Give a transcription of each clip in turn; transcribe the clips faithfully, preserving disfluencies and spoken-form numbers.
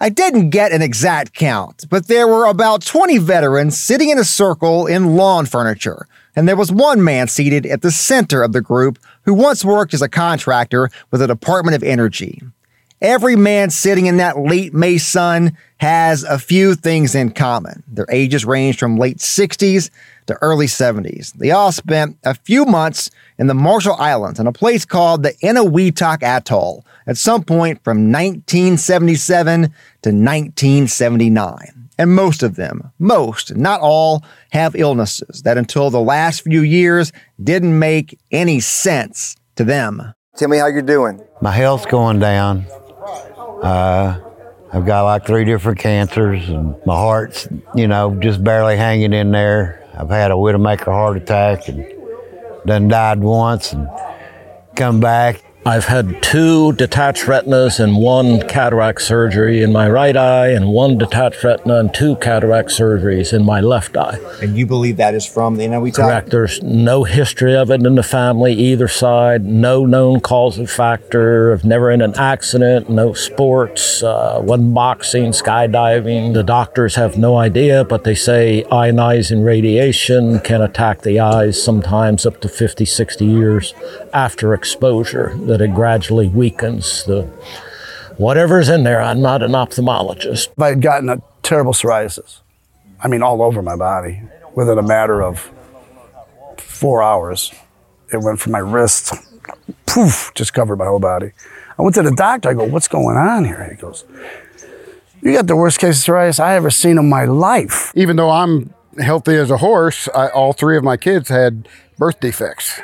I didn't get an exact count, but there were about twenty veterans sitting in a circle in lawn furniture, and there was one man seated at the center of the group who once worked as a contractor with the Department of Energy. Every man sitting in that late May sun has a few things in common. Their ages range from late sixties to early seventies. They all spent a few months in the Marshall Islands in a place called the Enewetak Atoll at some point from nineteen seventy-seven to nineteen seventy-nine. And most of them, most, not all, have illnesses that until the last few years didn't make any sense to them. Tell me how you're doing. My health's going down. Uh, I've got like three different cancers, and my heart's, you know, just barely hanging in there. I've had a Widowmaker heart attack and done died once and come back. I've had two detached retinas and one cataract surgery in my right eye, and one detached retina and two cataract surgeries in my left eye. And you believe that is from the Enewetak? Correct. There's no history of it in the family, either side. No known causative factor. I've never in an accident. No sports. Uh, wasn't boxing, skydiving. The doctors have no idea, but they say ionizing radiation can attack the eyes sometimes up to fifty, sixty years after exposure. That it gradually weakens the whatever's in there. I'm not an ophthalmologist. I had gotten a terrible psoriasis. I mean, all over my body. Within a matter of four hours, it went from my wrist, poof, just covered my whole body. I went to the doctor. I go, "What's going on here?" He goes, "You got the worst case of psoriasis I ever seen in my life." Even though I'm healthy as a horse, I, all three of my kids had birth defects.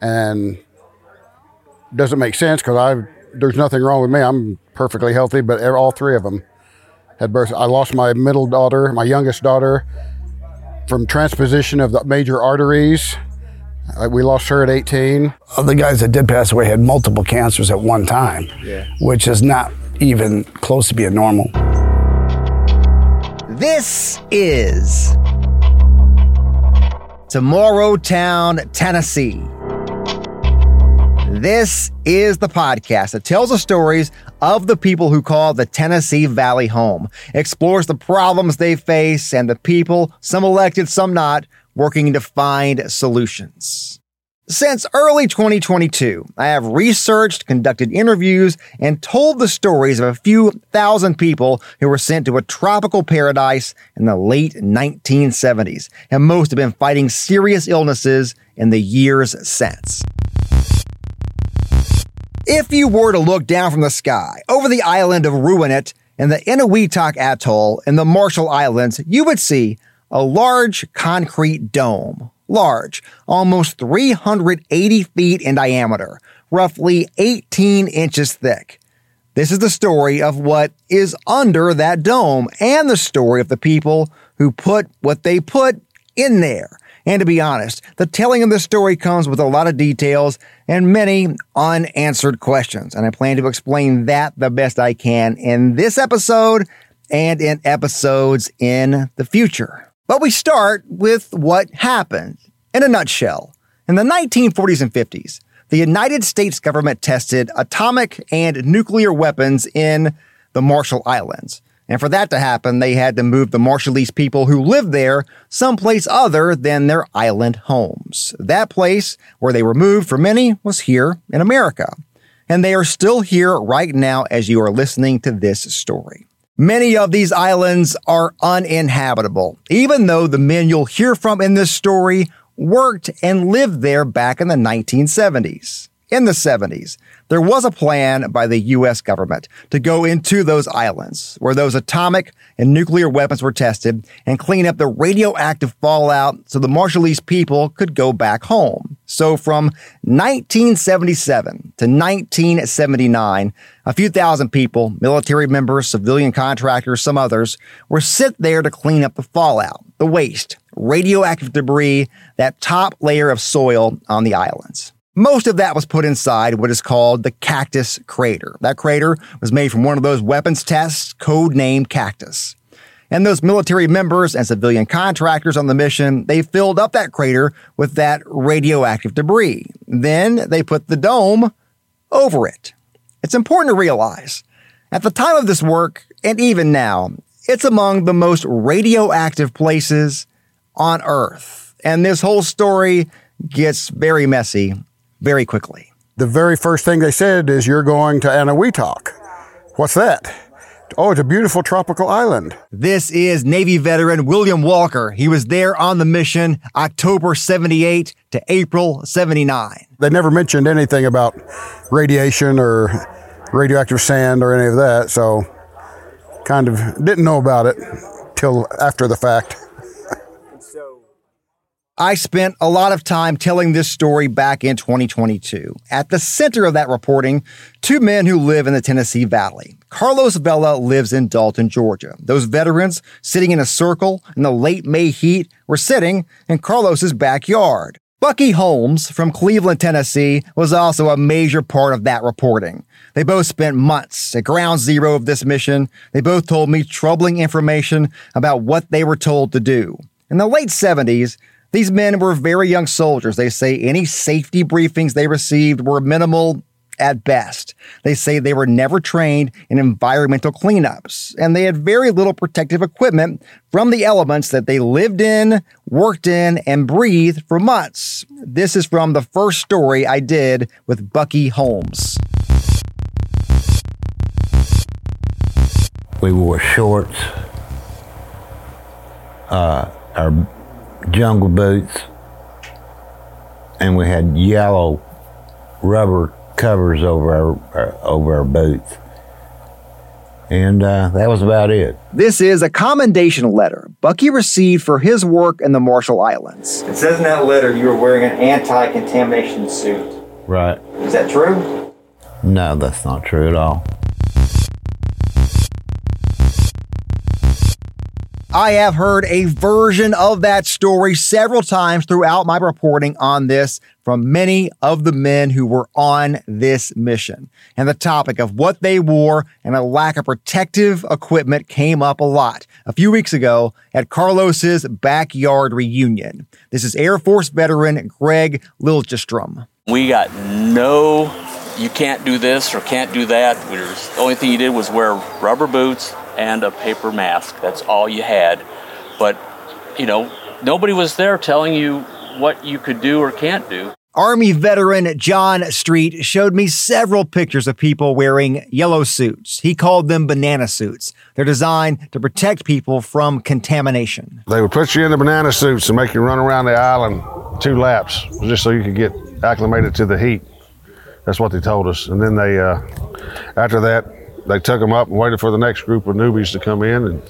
And doesn't make sense because I there's nothing wrong with me. I'm perfectly healthy, but all three of them had birth. I lost my middle daughter, my youngest daughter, from transposition of the major arteries. We lost her at eighteen. The guys that did pass away had multiple cancers at one time, yeah. Which is not even close to being normal. This is Tomorrowtown, Tennessee. This is the podcast that tells the stories of the people who call the Tennessee Valley home, explores the problems they face, and the people, some elected, some not, working to find solutions. Since early twenty twenty-two, I have researched, conducted interviews, and told the stories of a few thousand people who were sent to a tropical paradise in the late nineteen seventies, and most have been fighting serious illnesses in the years since. If you were to look down from the sky over the island of Runit and the Enewetak Atoll in the Marshall Islands, you would see a large concrete dome, large, almost three hundred eighty feet in diameter, roughly eighteen inches thick. This is the story of what is under that dome and the story of the people who put what they put in there. And to be honest, the telling of this story comes with a lot of details and many unanswered questions. And I plan to explain that the best I can in this episode and in episodes in the future. But we start with what happened in a nutshell. In the nineteen forties and fifties, the United States government tested atomic and nuclear weapons in the Marshall Islands. And for that to happen, they had to move the Marshallese people who lived there someplace other than their island homes. That place where they were moved for many was here in America. And they are still here right now as you are listening to this story. Many of these islands are uninhabitable, even though the men you'll hear from in this story worked and lived there back in the nineteen seventies. In the seventies, there was a plan by the U S government to go into those islands where those atomic and nuclear weapons were tested and clean up the radioactive fallout so the Marshallese people could go back home. So from nineteen seventy-seven to nineteen seventy-nine, a few thousand people, military members, civilian contractors, some others, were sent there to clean up the fallout, the waste, radioactive debris, that top layer of soil on the islands. Most of that was put inside what is called the Cactus Crater. That crater was made from one of those weapons tests, codenamed Cactus. And those military members and civilian contractors on the mission, they filled up that crater with that radioactive debris. Then they put the dome over it. It's important to realize, at the time of this work, and even now, it's among the most radioactive places on Earth. And this whole story gets very messy very quickly. The very first thing they said is, you're going to Enewetak. What's that? Oh, it's a beautiful tropical island. This is Navy veteran William Walker. He was there on the mission October seventy-eight to April seventy-nine. They never mentioned anything about radiation or radioactive sand or any of that, so kind of didn't know about it till after the fact. I spent a lot of time telling this story back in twenty twenty-two. At the center of that reporting, two men who live in the Tennessee Valley. Carlos Vela lives in Dalton, Georgia. Those veterans sitting in a circle in the late May heat were sitting in Carlos's backyard. Bucky Holmes from Cleveland, Tennessee, was also a major part of that reporting. They both spent months at ground zero of this mission. They both told me troubling information about what they were told to do. In the late seventies, these men were very young soldiers. They say any safety briefings they received were minimal at best. They say they were never trained in environmental cleanups, and they had very little protective equipment from the elements that they lived in, worked in, and breathed for months. This is from the first story I did with Bucky Holmes. We wore shorts. Uh, our jungle boots, and we had yellow rubber covers over our, our over our boots, and uh, that was about it. This is a commendation letter Bucky received for his work in the Marshall Islands. It says in that letter you were wearing an anti-contamination suit. Right. Is that true? No, that's not true at all. I have heard a version of that story several times throughout my reporting on this from many of the men who were on this mission. And the topic of what they wore and a lack of protective equipment came up a lot a few weeks ago at Carlos's backyard reunion. This is Air Force veteran Greg Liljestrom. We got no, you can't do this or can't do that. The only thing you did was wear rubber boots and a paper mask. That's all you had. But, you know, nobody was there telling you what you could do or can't do. Army veteran John Street showed me several pictures of people wearing yellow suits. He called them banana suits. They're designed to protect people from contamination. They would put you in the banana suits and make you run around the island two laps just so you could get acclimated to the heat. That's what they told us. And then they, uh, after that, they took them up and waited for the next group of newbies to come in, and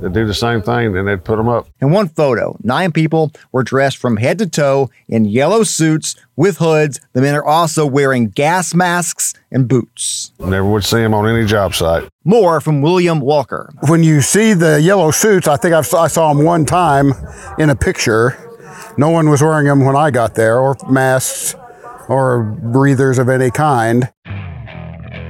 they'd do the same thing, and they'd put them up. In one photo, nine people were dressed from head to toe in yellow suits with hoods. The men are also wearing gas masks and boots. Never would see them on any job site. More from William Walker. When you see the yellow suits, I think I've, I saw them one time in a picture. No one was wearing them when I got there, or masks or breathers of any kind.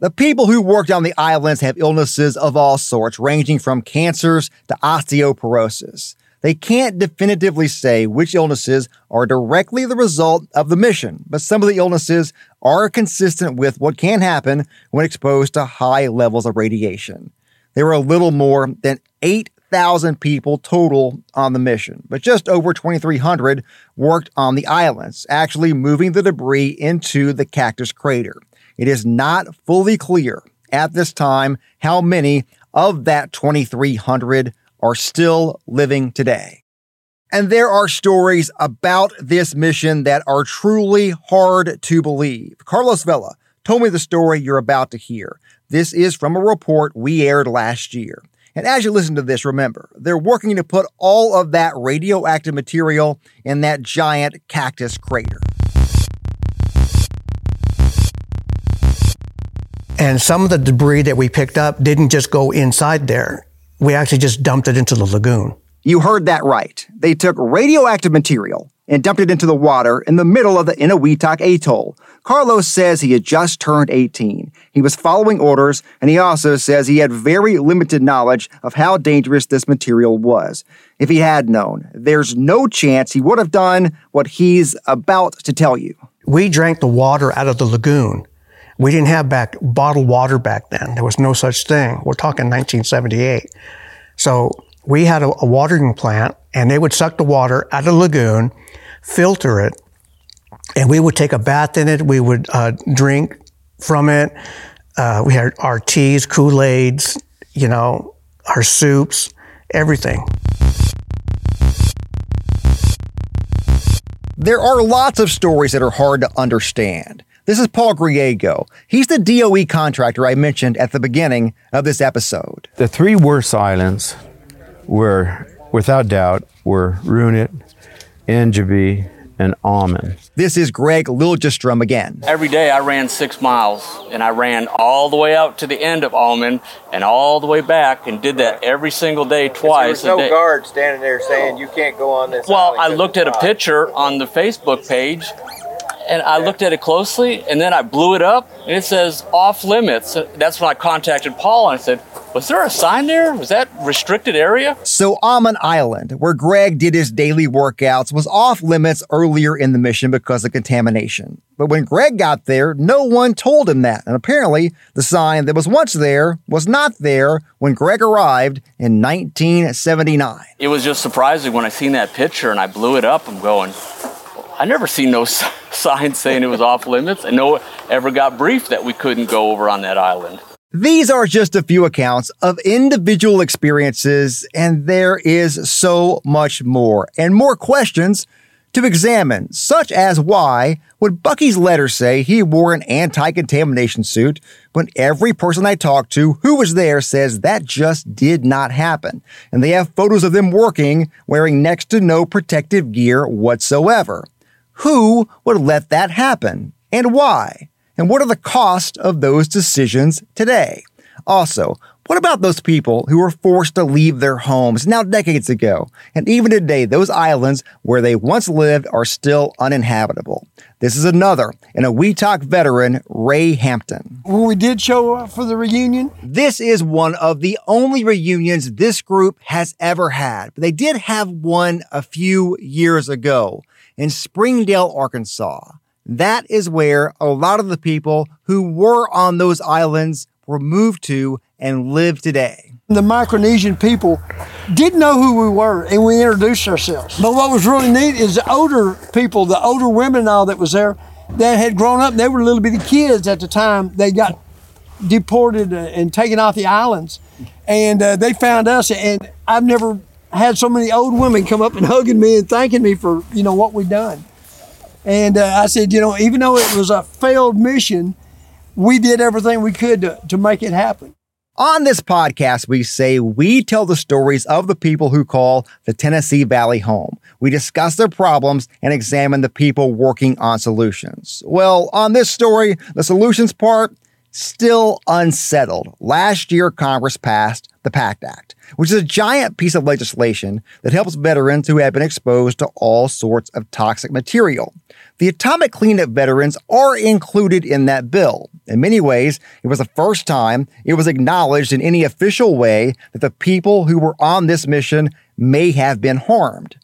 The people who worked on the islands have illnesses of all sorts, ranging from cancers to osteoporosis. They can't definitively say which illnesses are directly the result of the mission, but some of the illnesses are consistent with what can happen when exposed to high levels of radiation. There were a little more than eight thousand people total on the mission, but just over twenty-three hundred worked on the islands, actually moving the debris into the Cactus Crater. It is not fully clear at this time how many of that twenty-three hundred are still living today. And there are stories about this mission that are truly hard to believe. Carlos Vela told me the story you're about to hear. This is from a report we aired last year. And as you listen to this, remember, they're working to put all of that radioactive material in that giant Cactus Crater. And some of the debris that we picked up didn't just go inside there. We actually just dumped it into the lagoon. You heard that right. They took radioactive material and dumped it into the water in the middle of the Enewetak Atoll. Carlos says he had just turned eighteen. He was following orders, and he also says he had very limited knowledge of how dangerous this material was. If he had known, there's no chance he would have done what he's about to tell you. We drank the water out of the lagoon. We didn't have back bottled water back then. There was no such thing. We're talking nineteen seventy-eight. So we had a, a watering plant, and they would suck the water out of the lagoon, filter it, and we would take a bath in it. We would uh, drink from it. Uh, we had our teas, Kool-Aids, you know, our soups, everything. There are lots of stories that are hard to understand. This is Paul Griego. He's the D O E contractor I mentioned at the beginning of this episode. The three worst islands were, without doubt, were Runit, Engebi, and Almond. This is Greg Liljestrom again. Every day I ran six miles, and I ran all the way out to the end of Almond and all the way back, and did that every single day, twice a day. There was no guard standing there saying, you can't go on this. Well, I looked at a picture on the Facebook page, and I looked at it closely, and then I blew it up, and it says off limits. That's when I contacted Paul, and I said, was there a sign there? Was that restricted area? So Almond Island, where Greg did his daily workouts, was off limits earlier in the mission because of contamination. But when Greg got there, no one told him that. And apparently, the sign that was once there was not there when Greg arrived in nineteen seventy-nine. It was just surprising when I seen that picture, and I blew it up. I'm going, I never seen no signs saying it was off limits, and no one ever got briefed that we couldn't go over on that island. These are just a few accounts of individual experiences, and there is so much more, and more questions to examine, such as why would Bucky's letter say he wore an anti-contamination suit when every person I talked to who was there says that just did not happen, and they have photos of them working wearing next to no protective gear whatsoever. Who would let that happen, and why? And what are the costs of those decisions today? Also, what about those people who were forced to leave their homes now decades ago? And even today, those islands where they once lived are still uninhabitable. This is another Enewetak veteran, Ray Hampton. When we did show up for the reunion, this is one of the only reunions this group has ever had. But they did have one a few years ago in Springdale, Arkansas. That is where a lot of the people who were on those islands were moved to and live today. The Micronesian people didn't know who we were, and we introduced ourselves. But what was really neat is the older people, the older women and all that was there, that had grown up, they were little bitty kids at the time. They got deported and taken off the islands, and uh, they found us, and I've never had so many old women come up and hugging me and thanking me for, you know, what we've done. And uh, I said, you know, even though it was a failed mission, we did everything we could to, to make it happen. On this podcast, we say we tell the stories of the people who call the Tennessee Valley home. We discuss their problems and examine the people working on solutions. Well, on this story, the solutions part, still unsettled. Last year, Congress passed the PACT Act, which is a giant piece of legislation that helps veterans who have been exposed to all sorts of toxic material. The atomic cleanup veterans are included in that bill. In many ways, it was the first time it was acknowledged in any official way that the people who were on this mission may have been harmed.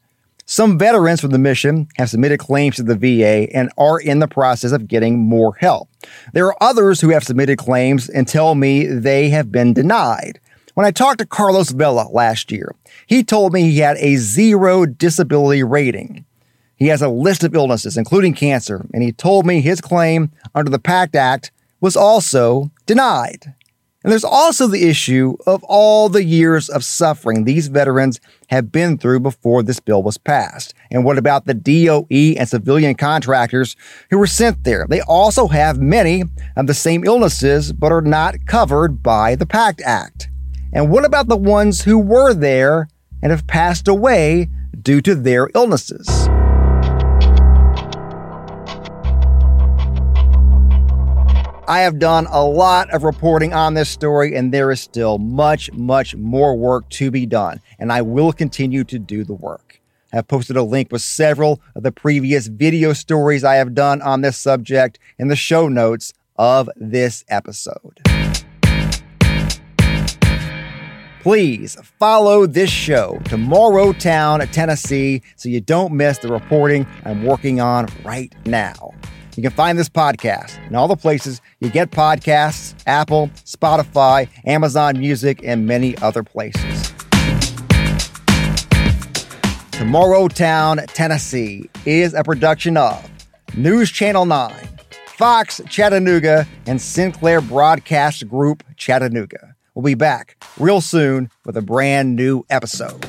Some veterans from the mission have submitted claims to the V A and are in the process of getting more help. There are others who have submitted claims and tell me they have been denied. When I talked to Carlos Vela last year, he told me he had a zero disability rating. He has a list of illnesses, including cancer, and he told me his claim under the PACT Act was also denied. And there's also the issue of all the years of suffering these veterans have been through before this bill was passed. And what about the D O E and civilian contractors who were sent there? They also have many of the same illnesses, but are not covered by the PACT Act. And what about the ones who were there and have passed away due to their illnesses? I have done a lot of reporting on this story, and there is still much, much more work to be done, and I will continue to do the work. I have posted a link with several of the previous video stories I have done on this subject in the show notes of this episode. Please follow this show, Tomorrowtown, Tennessee, so you don't miss the reporting I'm working on right now. You can find this podcast in all the places you get podcasts: Apple, Spotify, Amazon Music, and many other places. Tomorrowtown, Tennessee is a production of News Channel nine, Fox Chattanooga, and Sinclair Broadcast Group Chattanooga. We'll be back real soon with a brand new episode.